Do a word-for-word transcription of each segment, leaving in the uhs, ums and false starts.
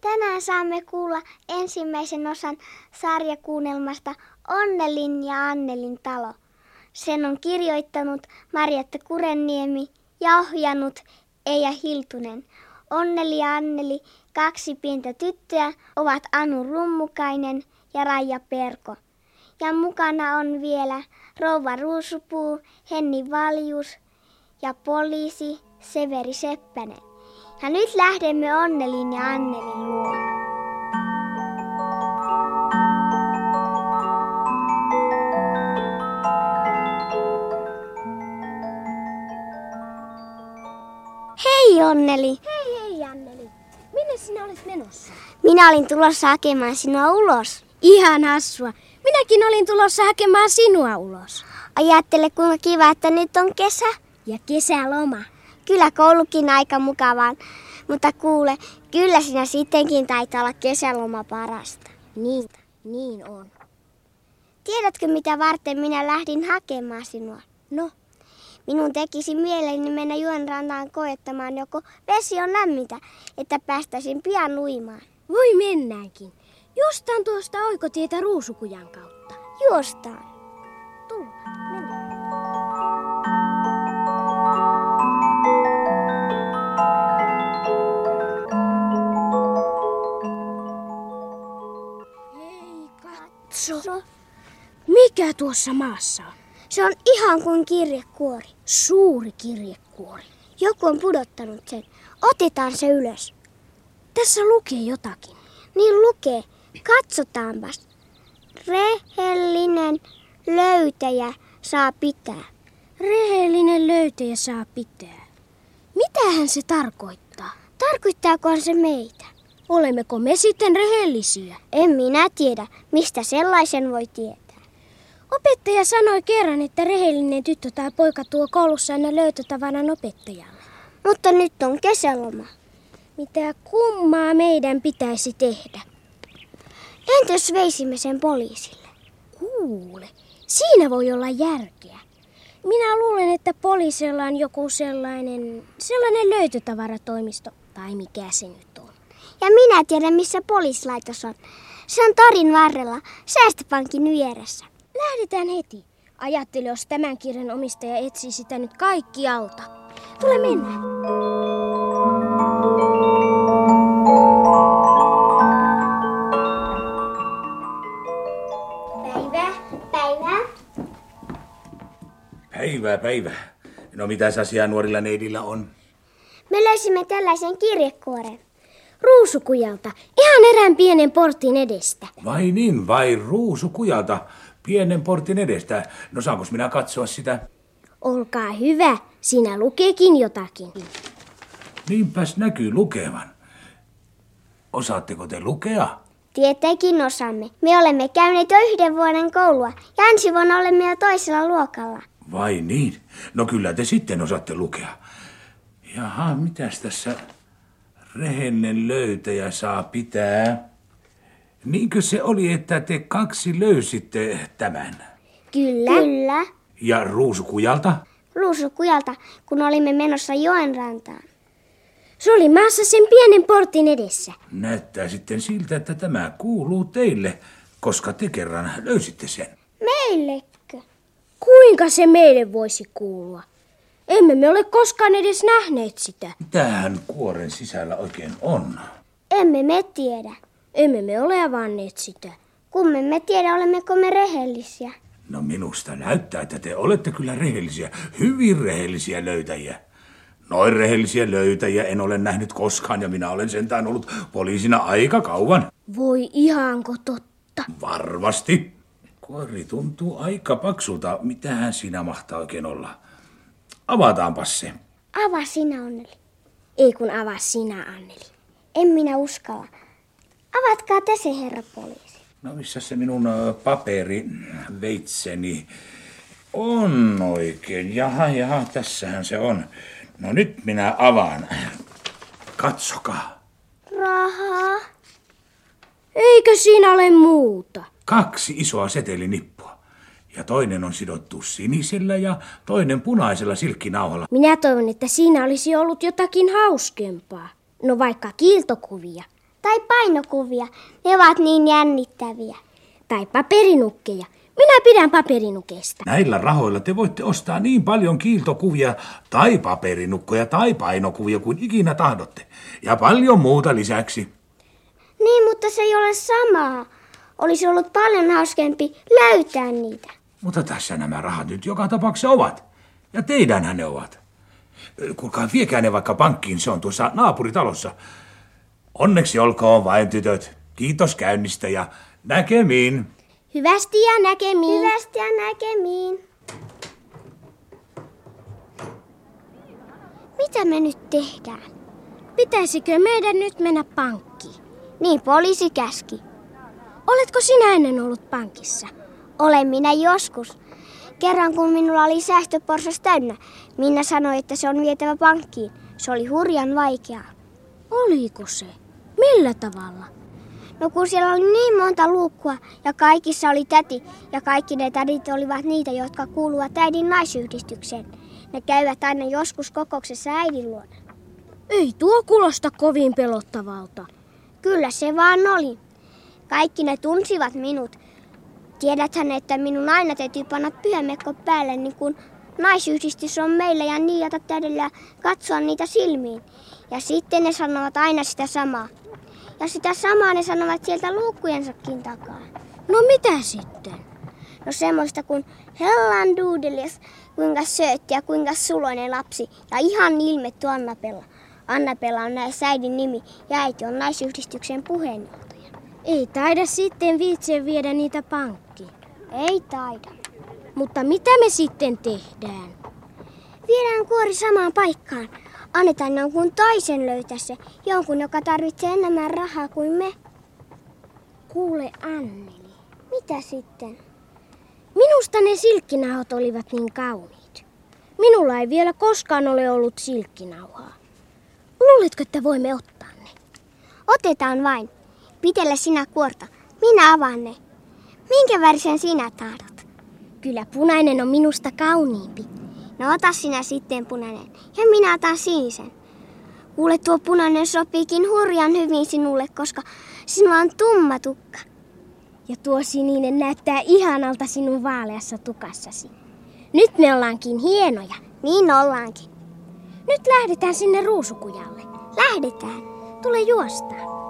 Tänään saamme kuulla ensimmäisen osan sarjakuunnelmasta Onnelin ja Annelin talo. Sen on kirjoittanut Marjatta Kurenniemi ja ohjannut Eija Hiltunen. Onneli ja Anneli, kaksi pientä tyttöä, ovat Anu Rummukainen ja Raija Perko. Ja mukana on vielä Rouva Ruusupuu, Henny Valjus ja poliisi Severi Seppänen. Ja nyt lähdemme Onnelin ja Annelin luo. Hei Onneli! Hei hei Anneli! Minne sinä olet menossa? Minä olin tulossa hakemaan sinua ulos. Ihan hassua. Minäkin olin tulossa hakemaan sinua ulos. Ajattele kuinka kiva, että nyt on kesä. Ja kesäloma. Kyllä koulukin aika mukavaa, mutta kuule, kyllä sinä sittenkin taitaa olla kesäloma parasta. Niin, niin on. Tiedätkö mitä varten minä lähdin hakemaan sinua? No? Minun tekisi mieleni mennä juon rantaan koettamaan, joko vesi on lämmintä, että päästäisin pian uimaan. Voi mennäänkin. Juostaan tuosta oikotietä Ruusukujan kautta. Juostaan. Tulla, mennään. Hei, katso. Mikä tuossa maassa on? Se on ihan kuin kirjekuori. Suuri kirjekuori. Joku on pudottanut sen. Otetaan se ylös. Tässä lukee jotakin. Niin lukee. Katsotaanpas. Rehellinen löytäjä saa pitää. Rehellinen löytäjä saa pitää. Mitähän se tarkoittaa? Tarkoittaakohan se meitä? Olemmeko me sitten rehellisiä? En minä tiedä, mistä sellaisen voi tietää. Opettaja sanoi kerran, että rehellinen tyttö tai poika tuo koulussa aina löytötavaran opettajalle. Mutta nyt on kesäloma. Mitä kummaa meidän pitäisi tehdä? Entäs veisimme sen poliisille? Kuule, siinä voi olla järkeä. Minä luulen, että poliisilla on joku sellainen, sellainen löytötavaratoimisto, tai mikä se nyt on. Ja minä tiedän, missä poliisilaitos on. Se on torin varrella, säästöpankin vieressä. Lähdetään heti. Ajattele, jos tämän kirjan omistaja etsii sitä nyt kaikkialta. Tule mennään. Päivää, päivää. No mitäs asiaa nuorilla neidillä on? Me löysimme tällaisen kirjekuoren. Ruusukujalta, ihan erään pienen portin edestä. Vai niin, vai Ruusukujalta, pienen portin edestä. No saanko minä katsoa sitä? Olkaa hyvä, siinä lukeekin jotakin. Niinpäs näkyy lukevan. Osaatteko te lukea? Tietenkin osaamme. Me olemme käyneet jo yhden vuoden koulua ja ensi vuonna olemme jo toisella luokalla. Vai niin? No kyllä te sitten osaatte lukea. Jaha, mitäs tässä rehellinen löytäjä saa pitää? Niinkö se oli, että te kaksi löysitte tämän? Kyllä. Kyllä. Ja Ruusukujalta? Ruusukujalta, kun olimme menossa joen rantaan. Se oli maassa sen pienen portin edessä. Näyttää sitten siltä, että tämä kuuluu teille, koska te kerran löysitte sen. Meille. Kuinka se meille voisi kuulua? Emme me ole koskaan edes nähneet sitä. Mitähän kuoren sisällä oikein on? Emme me tiedä. Emme me ole avanneet sitä. Kun me emme tiedä, olemmeko me rehellisiä. No minusta näyttää, että te olette kyllä rehellisiä. Hyvin rehellisiä löytäjiä. Noin rehellisiä löytäjiä en ole nähnyt koskaan ja minä olen sentään ollut poliisina aika kauan. Voi ihanko totta? Varmasti. Kuori tuntuu aika paksulta. Mitähän siinä mahtaa oikein olla? Avataanpas se. Avaa sinä, Onneli. Ei kun avaa sinä, Anneli. En minä uskalla. Avatkaa te se, herra poliisi. No missä se minun paperiveitseni on oikein? Jaha, jaha, tässähän se on. No nyt minä avaan. Katsokaa. Rahaa. Eikö siinä ole muuta? Kaksi isoa setelinippua. ja toinen on sidottu sinisellä ja toinen punaisella silkkinauhalla. Minä toivon, että siinä olisi ollut jotakin hauskempaa. No vaikka kiiltokuvia. Tai painokuvia. Ne ovat niin jännittäviä. Tai paperinukkeja. Minä pidän paperinukeista. Näillä rahoilla te voitte ostaa niin paljon kiiltokuvia tai paperinukkoja tai painokuvia kuin ikinä tahdotte. Ja paljon muuta lisäksi. Niin, mutta se ei ole samaa. Olisi ollut paljon hauskempi löytää niitä. Mutta tässä nämä rahat nyt joka tapauksessa ovat. Ja teidänhän ne ovat. Kuulkaa, viekää ne vaikka pankkiin. Se on tuossa naapuritalossa. Onneksi olkoon vain, tytöt. Kiitos käynnistä ja näkemiin. Hyvästi ja näkemiin. Hyvästi ja näkemiin. Mitä me nyt tehdään? Pitäisikö meidän nyt mennä pankkiin? Niin poliisi käski. Oletko sinä ennen ollut pankissa? Olen minä joskus. Kerran kun minulla oli säästöporsas täynnä, Minna sanoi, että se on vietävä pankkiin. Se oli hurjan vaikeaa. Oliko se? Millä tavalla? No kun siellä oli niin monta luukkua ja kaikissa oli täti ja kaikki ne tädit olivat niitä, jotka kuuluvat äidin naisyhdistykseen. Ne käyvät aina joskus kokouksessa äidin luona. Ei tuo kuulosta kovin pelottavalta. Kyllä se vaan oli. Kaikki ne tunsivat minut. Tiedäthän, että minun aina täytyy panna pyhämekko päälle, niin kuin naisyhdistys on meillä ja niijata täydellä katsoa niitä silmiin. Ja sitten ne sanovat aina sitä samaa. Ja sitä samaa ne sanovat sieltä luukkujensakin takaa. No mitä sitten? No semmoista kuin hellan duudelis, kuinka söötti ja kuinka suloinen lapsi. Ja ihan ilmetty Annapella. Annapella on näissä äidin nimi ja äiti on naisyhdistyksen puheenjohtaja. Ei taida sitten viitse viedä niitä pankkiin. Ei taida. Mutta mitä me sitten tehdään? Viedään kuori samaan paikkaan. Annetaan jonkun toisen löytää se, jonkun, joka tarvitsee enemmän rahaa kuin me. Kuule, Anneli. Mitä sitten? Minusta ne silkkinauhat olivat niin kauniit. Minulla ei vielä koskaan ole ollut silkkinauhaa. Luuletko, että voimme ottaa ne? Otetaan vain. Pitele sinä kuorta. Minä avaan ne. Minkä värisen sinä tahdot? Kyllä punainen on minusta kauniimpi. No ota sinä sitten punainen ja minä otan sinisen. Kuule, tuo punainen sopiikin hurjan hyvin sinulle, koska sinulla on tumma tukka. Ja tuo sininen näyttää ihanalta sinun vaaleassa tukassasi. Nyt me ollaankin hienoja. Niin ollaankin. Nyt lähdetään sinne Ruusukujalle. Lähdetään. Tule juostaan.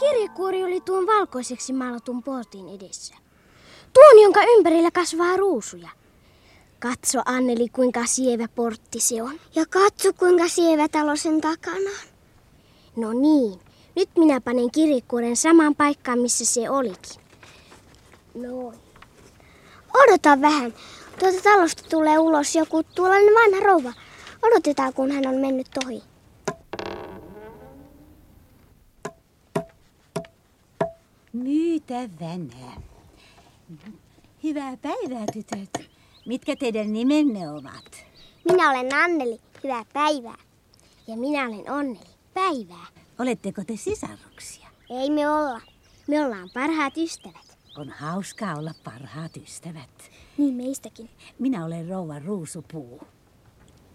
Kirjekuori oli tuon valkoiseksi maalatun portin edessä. Tuon, jonka ympärillä kasvaa ruusuja. Katso, Anneli, kuinka sievä portti se on. Ja katso, kuinka sievä talo sen takana on. No niin, nyt minä panen kirjekuoren samaan paikkaan, missä se olikin. Noin. Odota vähän. Tuolta talosta tulee ulos joku tuollainen vanha rouva. Odotetaan, kun hän on mennyt ohi. Myytävänä. Hyvää päivää, tytöt. Mitkä teidän nimenne ovat? Minä olen Anneli. Hyvää päivää. Ja minä olen Onneli. Päivää. Oletteko te sisaruksia? Ei me olla. Me ollaan parhaat ystävät. On hauskaa olla parhaat ystävät. Niin meistäkin. Minä olen rouva Ruusupuu.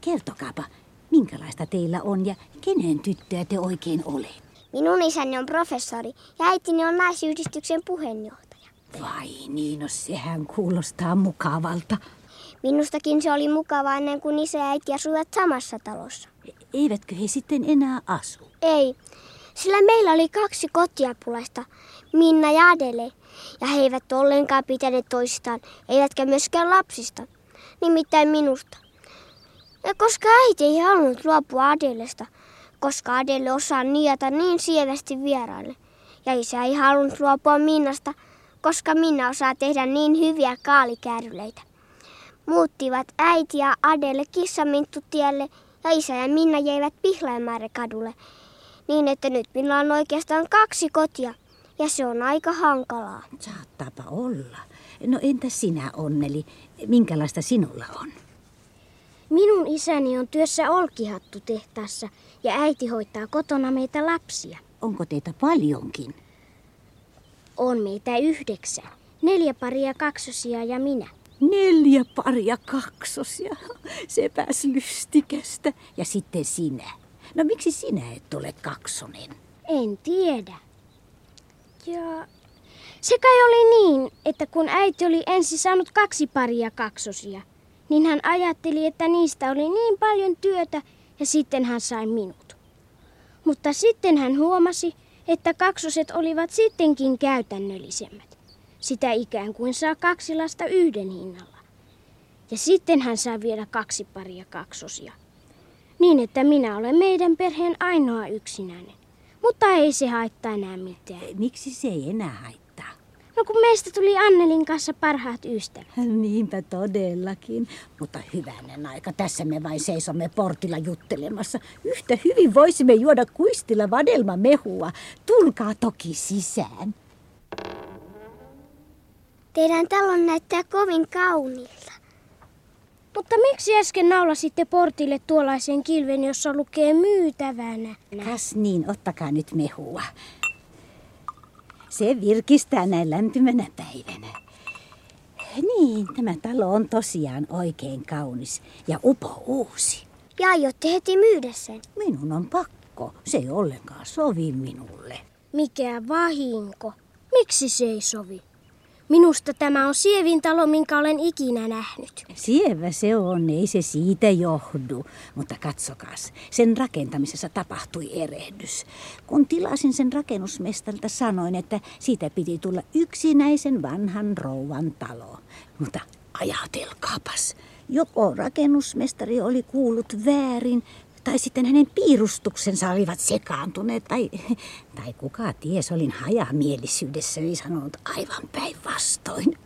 Kertokaapa, minkälaista teillä on ja kenen tyttöä te oikein olet? Minun isäni on professori ja äitini on naisyhdistyksen puheenjohtaja. Vai niin, no sehän kuulostaa mukavalta. Minustakin se oli mukavaa ennen kuin isä ja äiti asuivat samassa talossa. E- eivätkö he sitten enää asu? Ei. Sillä meillä oli kaksi kotiapulaista, Minna ja Adele, ja he eivät ollenkaan pitäneet toistaan, eivätkä myöskään lapsista, nimittäin minusta. Ja koska äiti ei halunnut luopua Adelesta, koska Adele osaa niitä niin sievästi vieraille, ja isä ei halunnut luopua Minnasta, koska Minna osaa tehdä niin hyviä kaalikääryleitä. Muuttivat äiti ja Adele Kissamintutielle, ja isä ja Minna jäivät Pihlajamäenkadulle. Niin, että nyt minulla on oikeastaan kaksi kotia, ja se on aika hankalaa. Saattaapa olla. No entä sinä, Onneli? Minkälaista sinulla on? Minun isäni on työssä olkihattu tehtaassa ja äiti hoitaa kotona meitä lapsia. Onko teitä paljonkin? On meitä yhdeksän. Neljä paria kaksosia ja minä. Neljä paria kaksosia? Sepäs lystikästä. Ja sitten sinä. No miksi sinä et ole kaksonen? En tiedä. Ja se kai oli niin, että kun äiti oli ensin saanut kaksi paria kaksosia, niin hän ajatteli, että niistä oli niin paljon työtä ja sitten hän sai minut. Mutta sitten hän huomasi, että kaksoset olivat sittenkin käytännöllisemmät. Sitä ikään kuin saa kaksi lasta yhden hinnalla. Ja sitten hän sai vielä kaksi paria kaksosia. Niin, että minä olen meidän perheen ainoa yksinäinen. Mutta ei se haittaa enää mitään. Miksi se ei enää haittaa? No kun meistä tuli Annelin kanssa parhaat ystävät. Niinpä todellakin. Mutta hyvänen aika, tässä me vain seisomme portilla juttelemassa. Yhtä hyvin voisimme juoda kuistilla vadelmamehua. Tulkaa toki sisään. Teidän talon näyttää kovin kauniilta. Mutta miksi äsken naulasitte portille tuollaisen kilven, jossa lukee myytävänä? Kas niin, ottakaa nyt mehua. Se virkistää näin lämpimänä päivänä. Niin, tämä talo on tosiaan oikein kaunis ja upo uusi. Ja aiotte heti myydä sen? Minun on pakko. Se ei ollenkaan sovi minulle. Mikä vahinko? Miksi se ei sovi? Minusta tämä on sievin talo, minkä olen ikinä nähnyt. Sievä se on, ei se siitä johdu. Mutta katsokaas, sen rakentamisessa tapahtui erehdys. Kun tilasin sen rakennusmestalta, sanoin, että siitä piti tulla yksinäisen vanhan rouvan talo. Mutta ajatelkaapas, joko rakennusmestari oli kuullut väärin, tai sitten hänen piirustuksensa olivat sekaantuneet, tai, tai kuka ties, olin hajamielisyydessä, ei sanonut aivan päinvastoin.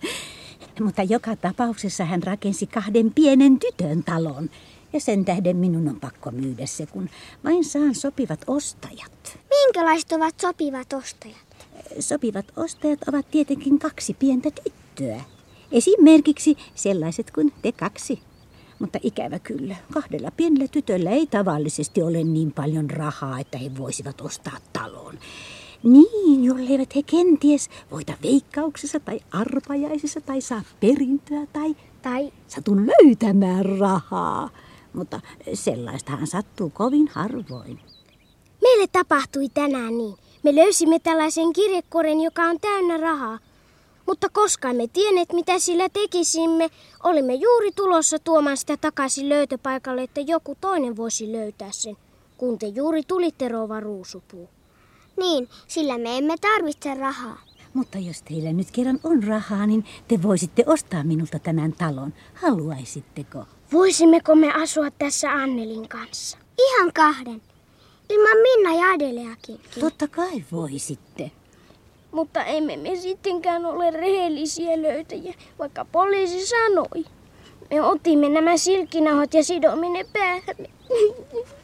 Mutta joka tapauksessa hän rakensi kahden pienen tytön talon, ja sen tähden minun on pakko myydä se, kun vain saan sopivat ostajat. Minkälaiset ovat sopivat ostajat? Sopivat ostajat ovat tietenkin kaksi pientä tyttöä, esimerkiksi sellaiset kuin te kaksi. Mutta ikävä kyllä, kahdella pienellä tytöllä ei tavallisesti ole niin paljon rahaa, että he voisivat ostaa talon. Niin, jolleivät he kenties voita veikkauksessa tai arpajaisissa tai saa perintöä tai, tai satu löytämään rahaa. Mutta sellaistahan sattuu kovin harvoin. Meille tapahtui tänään niin. Me löysimme tällaisen kirjekuoren, joka on täynnä rahaa. Mutta koska emme tienneet, mitä sillä tekisimme, olimme juuri tulossa tuomaan sitä takaisin löytöpaikalle, että joku toinen voisi löytää sen, kun te juuri tulitte, rouva Ruusupuu. Niin, sillä me emme tarvitse rahaa. Mutta jos teillä nyt kerran on rahaa, niin te voisitte ostaa minulta tämän talon. Haluaisitteko? Voisimmeko me asua tässä Annelin kanssa? Ihan kahden. Ilman Minna ja Adeleakin. Totta kai voisitte. Mutta emme me sittenkään ole rehellisiä löytäjiä, vaikka poliisi sanoi. Me otimme nämä silkkinahot ja sidomme ne päähän.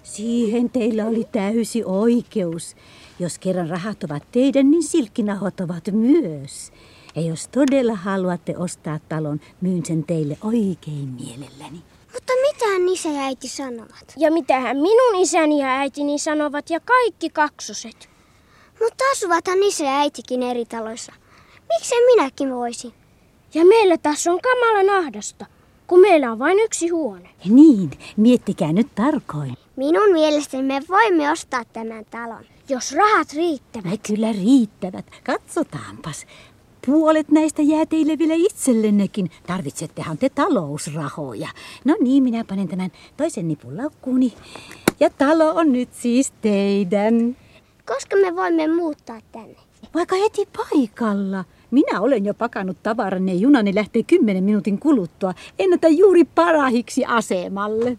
Siihen teillä oli täysi oikeus. Jos kerran rahat ovat teidän, niin silkkinahot ovat myös. Ja jos todella haluatte ostaa talon, myyn sen teille oikein mielelläni. Mutta mitähän isä ja äiti sanovat? Ja mitähän minun isäni ja äitini sanovat ja kaikki kaksoset. Mutta asuvathan isä ja äitikin eri taloissa. Miksei minäkin voisin? Ja meillä tässä on kamalan ahdasta, kun meillä on vain yksi huone. Niin, miettikää nyt tarkoin. Minun mielestäni me voimme ostaa tämän talon. Jos rahat riittävät. Ne kyllä riittävät. Katsotaanpas. Puolet näistä jää teille vielä itsellennekin. Tarvitsettehan te talousrahoja. No niin, minä panen tämän toisen nipun laukkuuni. Ja talo on nyt siis teidän. Koska me voimme muuttaa tänne? Vaikka heti paikalla. Minä olen jo pakannut tavaranne ja junani lähtee kymmenen minuutin kuluttua. Ennätä juuri parahiksi asemalle.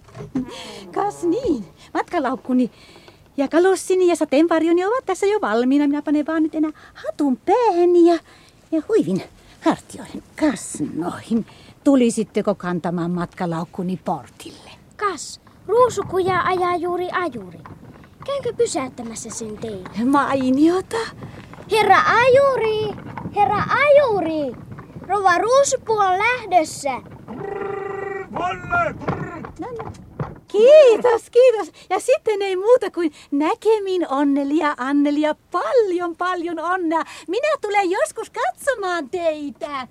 Kas niin, matkalaukkuni ja kalossini ja sateenvarjoni ovat tässä jo valmiina. Minä panen vaan nyt enää hatun pääheni ja, ja huivin hartioiden kasnoihin. Tulisitteko kantamaan matkalaukkuni portille? Kas, Ruusukuja ajaa juuri ajuri. Käynkö pysäyttämässä sen teille? Mainiota. Herra ajuri! Herra ajuri! Rouva Ruusupuu on lähdössä. Valle! Kiitos, kiitos. Ja sitten ei muuta kuin näkemin Onnelia, Annelia. Paljon, paljon onnea. Minä tulen joskus katsomaan teitä.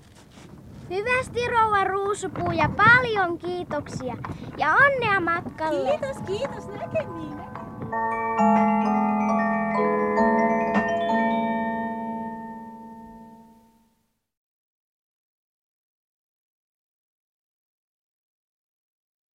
Hyvästi, Rouva Ruusupuu, ja paljon kiitoksia. Ja onnea matkalle. Kiitos, kiitos. Näkemiin.